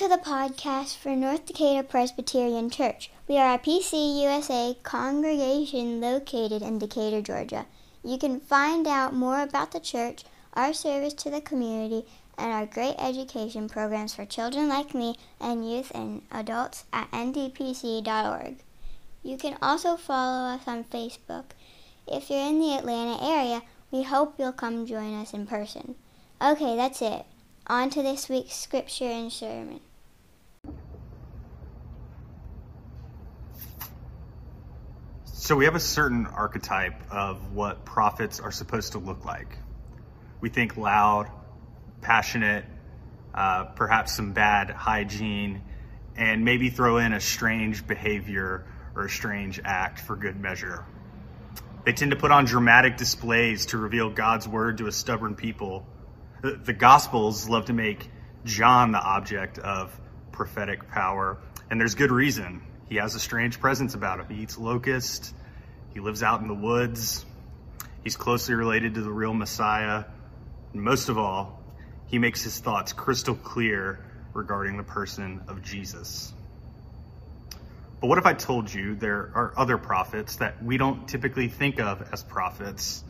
Welcome to the podcast for North Decatur Presbyterian Church. We are a PCUSA congregation located in Decatur, Georgia. You can find out more about the church, our service to the community, and our great education programs for children like me and youth and adults at ndpc.org. You can also follow us on Facebook. If you're in the Atlanta area, we hope you'll come join us in person. Okay, that's it. On to this week's scripture and sermon. So we have a certain archetype of what prophets are supposed to look like. We think loud, passionate, perhaps some bad hygiene, and maybe throw in a strange behavior or a strange act for good measure. They tend to put on dramatic displays to reveal God's word to a stubborn people. The Gospels love to make John the object of prophetic power, and there's good reason. He has a strange presence about him. He eats locusts. He lives out in the woods. He's closely related to the real Messiah. And most of all, he makes his thoughts crystal clear regarding the person of Jesus. But what if I told you there are other prophets that we don't typically think of as prophets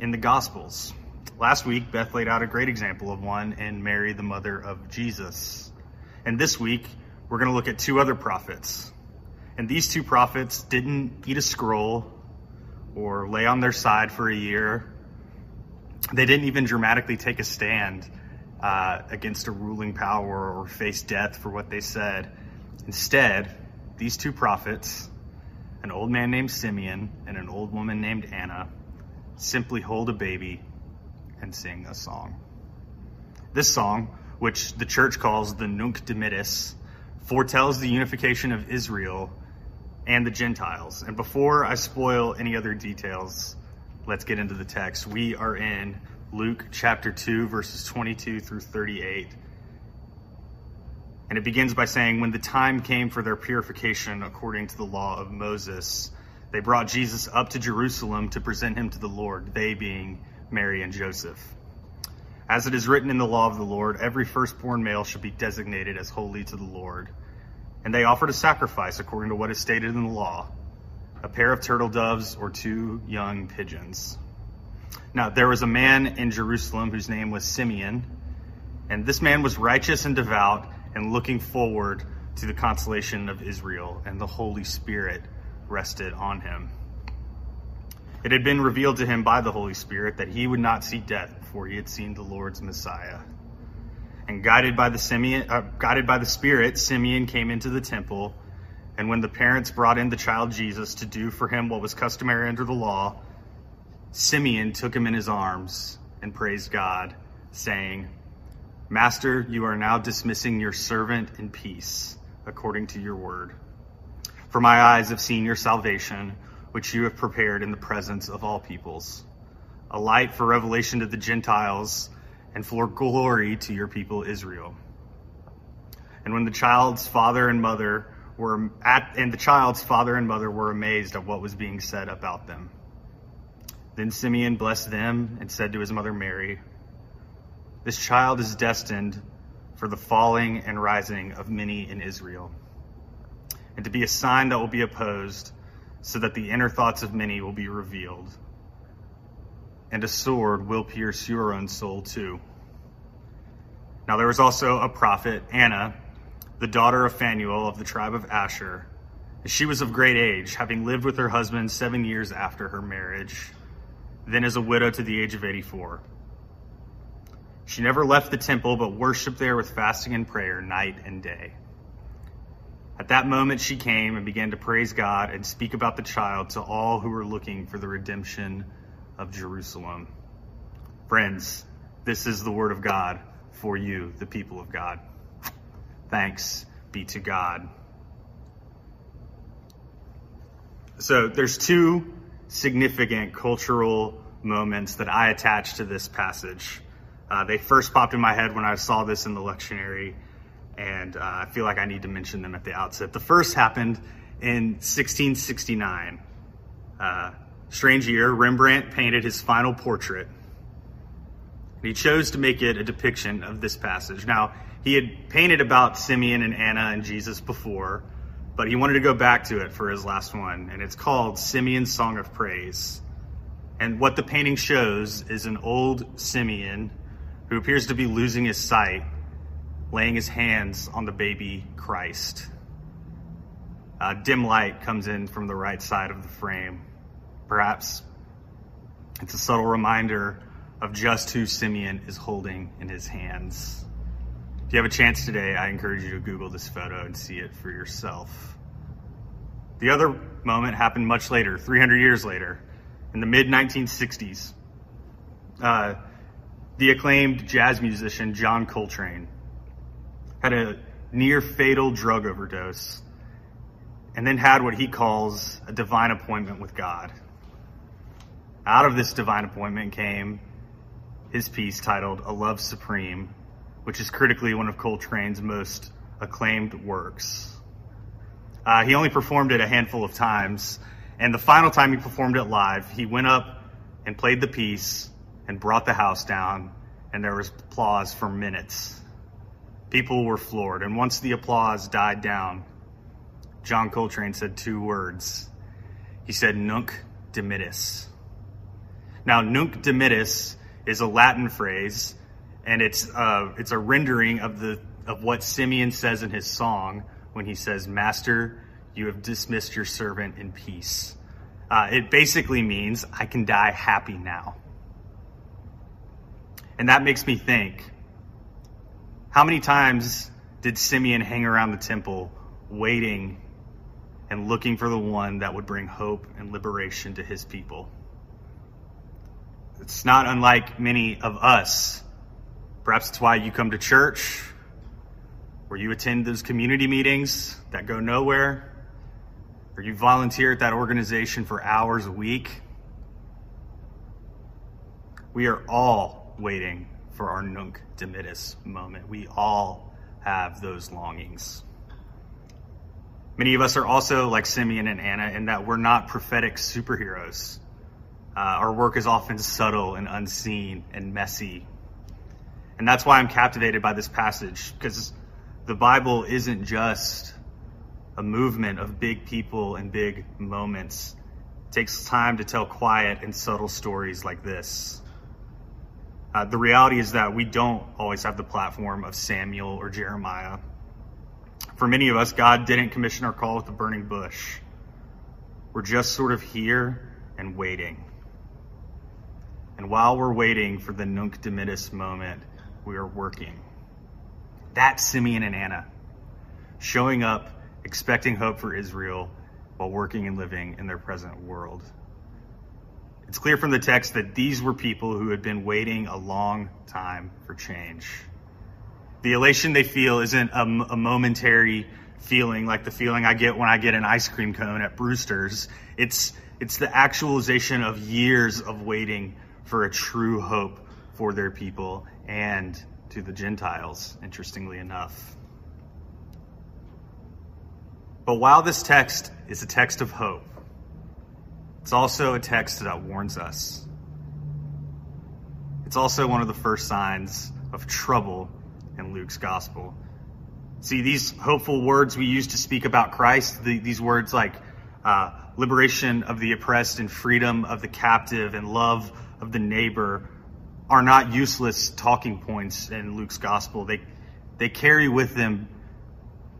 in the Gospels? Last week, Beth laid out a great example of one in Mary, the mother of Jesus. And this week, we're going to look at two other prophets. And these two prophets didn't eat a scroll or lay on their side for a year. They didn't even dramatically take a stand against a ruling power or face death for what they said. Instead, these two prophets, an old man named Simeon and an old woman named Anna, simply hold a baby and sing a song. This song, which the church calls the Nunc Dimittis, foretells the unification of Israel and the Gentiles. And before I spoil any other details, let's get into the text. We are in Luke chapter 2, verses 22 through 38. And it begins by saying, "When the time came for their purification according to the law of Moses, they brought Jesus up to Jerusalem to present him to the Lord, they being Mary and Joseph. As it is written in the law of the Lord, every firstborn male should be designated as holy to the Lord. And they offered a sacrifice according to what is stated in the law, a pair of turtle doves or two young pigeons. Now there was a man in Jerusalem whose name was Simeon, and this man was righteous and devout and looking forward to the consolation of Israel, and the Holy Spirit rested on him. It had been revealed to him by the Holy Spirit that he would not see death before he had seen the Lord's Messiah. And guided by the Spirit, Simeon came into the temple. And when the parents brought in the child Jesus to do for him what was customary under the law, Simeon took him in his arms and praised God, saying, 'Master, you are now dismissing your servant in peace, according to your word. For my eyes have seen your salvation, which you have prepared in the presence of all peoples, a light for revelation to the Gentiles and for glory to your people Israel.' And when the child's father and mother were amazed at what was being said about them. Then Simeon blessed them and said to his mother Mary, 'This child is destined for the falling and rising of many in Israel, and to be a sign that will be opposed, so that the inner thoughts of many will be revealed. And a sword will pierce your own soul too.' Now there was also a prophet, Anna, the daughter of Phanuel of the tribe of Asher. She was of great age, having lived with her husband 7 years after her marriage, then as a widow to the age of 84. She never left the temple, but worshiped there with fasting and prayer night and day. At that moment she came and began to praise God and speak about the child to all who were looking for the redemption of Jerusalem." Friends, this is the word of God for you, the people of God. Thanks be to God. So there's two significant cultural moments that I attach to this passage. They first popped in my head when I saw this in the lectionary, and I feel like I need to mention them at the outset. The first happened in 1669. Strange year, Rembrandt painted his final portrait, and he chose to make it a depiction of this passage. Now, He had painted about Simeon and Anna and Jesus before, but he wanted to go back to it for his last one, and it's called Simeon's Song of Praise. And what the painting shows is an old Simeon who appears to be losing his sight, laying his hands on the baby Christ. Dim light comes in from the right side of the frame. Perhaps it's a subtle reminder of just who Simeon is holding in his hands. If you have a chance today, I encourage you to Google this photo and see it for yourself. The other moment happened much later, 300 years later, in the mid-1960s. The acclaimed jazz musician John Coltrane had a near-fatal drug overdose and then had what he calls a divine appointment with God. Out of this divine appointment came his piece titled A Love Supreme, which is critically one of Coltrane's most acclaimed works. He only performed it a handful of times, and the final time he performed it live, he went up and played the piece and brought the house down, and there was applause for minutes. People were floored, and once the applause died down, John Coltrane said two words. He said, "Nunc Dimittis." Now, Nunc Dimittis is a Latin phrase, and it's a rendering of what Simeon says in his song when he says, "Master, you have dismissed your servant in peace." It basically means, I can die happy now. And that makes me think, how many times did Simeon hang around the temple waiting and looking for the one that would bring hope and liberation to his people? It's not unlike many of us. Perhaps it's why you come to church, or you attend those community meetings that go nowhere, or you volunteer at that organization for hours a week. We are all waiting for our Nunc Dimittis moment. We all have those longings. Many of us are also like Simeon and Anna in that we're not prophetic superheroes. Our work is often subtle and unseen and messy. And that's why I'm captivated by this passage, because the Bible isn't just a movement of big people and big moments. It takes time to tell quiet and subtle stories like this. The reality is that we don't always have the platform of Samuel or Jeremiah. For many of us, God didn't commission our call with a burning bush. We're just sort of here and waiting. And while we're waiting for the Nunc Dimittis moment, we are working. That's Simeon and Anna, showing up, expecting hope for Israel, while working and living in their present world. It's clear from the text that these were people who had been waiting a long time for change. The elation they feel isn't a momentary feeling like the feeling I get when I get an ice cream cone at Brewster's. It's the actualization of years of waiting for a true hope for their people and to the Gentiles, interestingly enough. But while this text is a text of hope, it's also a text that warns us. It's also one of the first signs of trouble in Luke's gospel. See, these hopeful words we use to speak about Christ, these words like liberation of the oppressed and freedom of the captive and love of the neighbor, are not useless talking points in Luke's gospel. They carry with them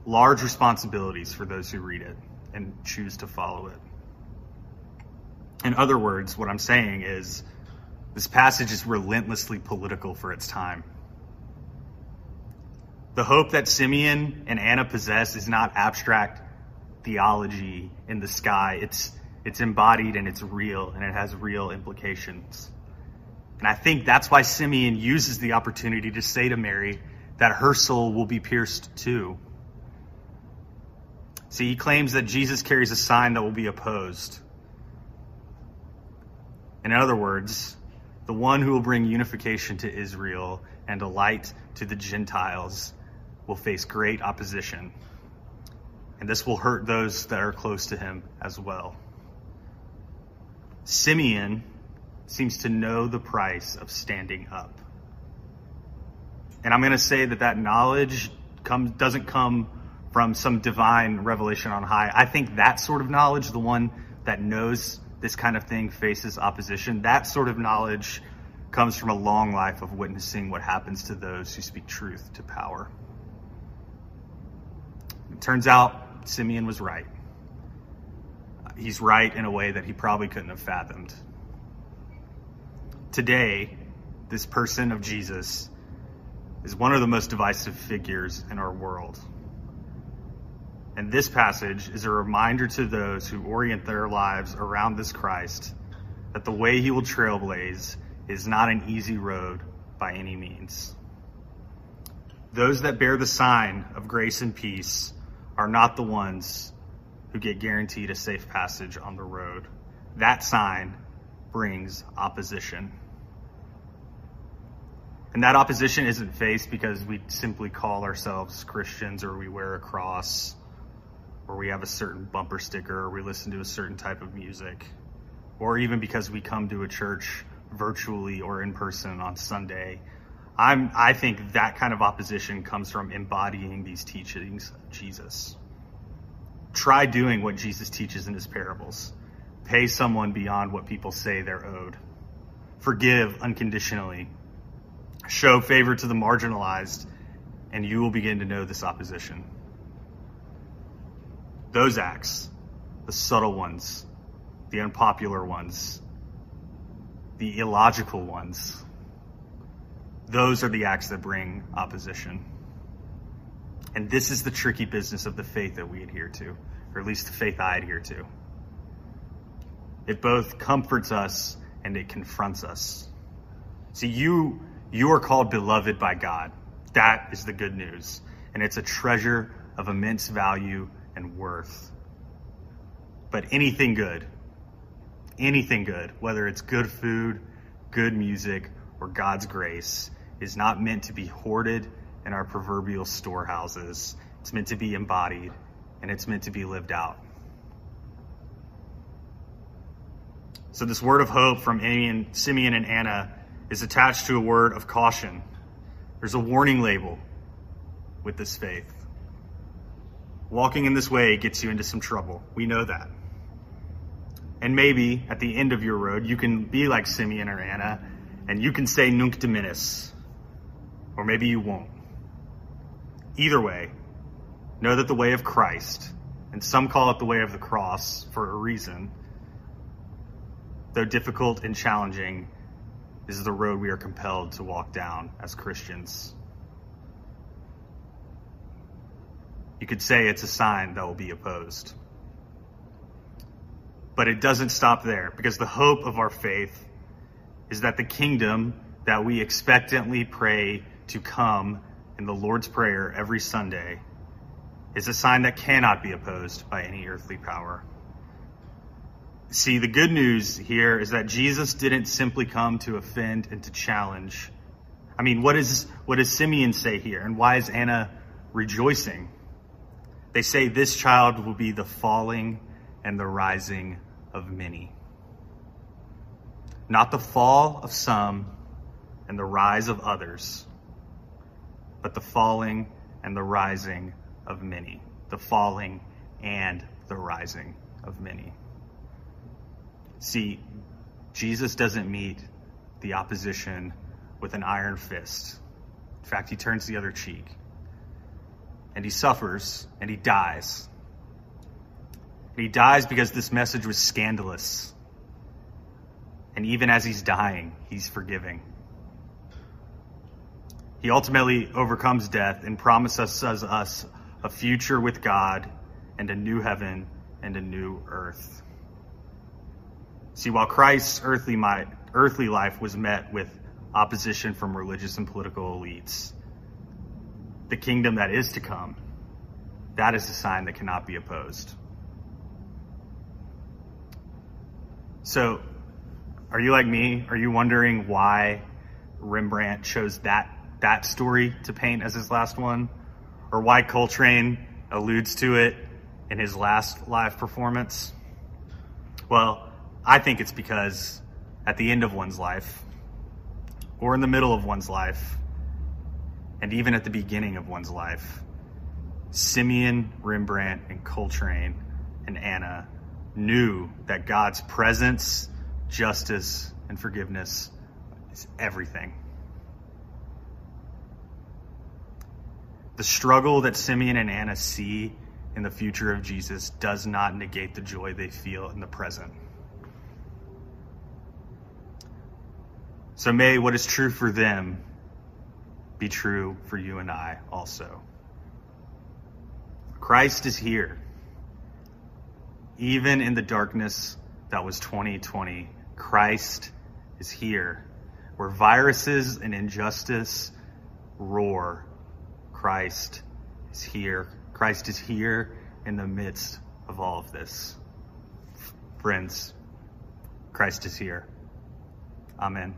large responsibilities for those who read it and choose to follow it. In other words, what I'm saying is this passage is relentlessly political for its time. The hope that Simeon and Anna possess is not abstract theology in the sky. It's embodied and it's real, and it has real implications. And I think that's why Simeon uses the opportunity to say to Mary that her soul will be pierced too. See, he claims that Jesus carries a sign that will be opposed. In other words, the one who will bring unification to Israel and a light to the Gentiles will face great opposition. And this will hurt those that are close to him as well. Simeon seems to know the price of standing up. And I'm going to say that that knowledge doesn't come from some divine revelation on high. I think that sort of knowledge, the one that knows this kind of thing faces opposition, that sort of knowledge comes from a long life of witnessing what happens to those who speak truth to power. It turns out Simeon was right. He's right in a way that he probably couldn't have fathomed. Today, this person of Jesus is one of the most divisive figures in our world. And this passage is a reminder to those who orient their lives around this Christ that the way he will trailblaze is not an easy road by any means. Those that bear the sign of grace and peace are not the ones who get guaranteed a safe passage on the road. That sign brings opposition. And that opposition isn't faced because we simply call ourselves Christians, or we wear a cross, or we have a certain bumper sticker, or we listen to a certain type of music, or even because we come to a church virtually or in person on Sunday. I think that kind of opposition comes from embodying these teachings of Jesus. Try doing what Jesus teaches in his parables. Pay someone beyond what people say they're owed. Forgive unconditionally. Show favor to the marginalized, and you will begin to know this opposition. Those acts, the subtle ones, the unpopular ones, the illogical ones, those are the acts that bring opposition. And this is the tricky business of the faith that we adhere to, or at least the faith I adhere to. It both comforts us and it confronts us. See, you are called beloved by God. That is the good news. And it's a treasure of immense value and worth. But anything good, whether it's good food, good music, or God's grace, is not meant to be hoarded in our proverbial storehouses. It's meant to be embodied, and it's meant to be lived out. So this word of hope from Simeon and Anna is attached to a word of caution. There's a warning label with this faith. Walking in this way gets you into some trouble. We know that. And maybe at the end of your road, you can be like Simeon or Anna, and you can say Nunc Dimittis, or maybe you won't. Either way, know that the way of Christ, and some call it the way of the cross for a reason, though difficult and challenging, this is the road we are compelled to walk down as Christians. You could say it's a sign that will be opposed. But it doesn't stop there, because the hope of our faith is that the kingdom that we expectantly pray to come in the Lord's Prayer every Sunday is a sign that cannot be opposed by any earthly power. See, the good news here is that Jesus didn't simply come to offend and to challenge. I mean, what does Simeon say here? And why is Anna rejoicing? They say this child will be the falling and the rising of many. Not the fall of some and the rise of others, but the falling and the rising of many. The falling and the rising of many. See, Jesus doesn't meet the opposition with an iron fist. In fact, he turns the other cheek. And he suffers, and he dies. And he dies because this message was scandalous. And even as he's dying, he's forgiving. He ultimately overcomes death and promises us a future with God and a new heaven and a new earth. See, while Christ's earthly life was met with opposition from religious and political elites, the kingdom that is to come, that is a sign that cannot be opposed. So, are you like me? Are you wondering why Rembrandt chose that story to paint as his last one? Or why Coltrane alludes to it in his last live performance? Well, I think it's because at the end of one's life, or in the middle of one's life, and even at the beginning of one's life. Simeon, Rembrandt, and Coltrane, and Anna knew that God's presence, justice, and forgiveness is everything. The struggle that Simeon and Anna see in the future of Jesus does not negate the joy they feel in the present. So may what is true for them be true for you and I also. Christ is here. Even in the darkness that was 2020, Christ is here. Where viruses and injustice roar, Christ is here. Christ is here in the midst of all of this. Friends, Christ is here. Amen.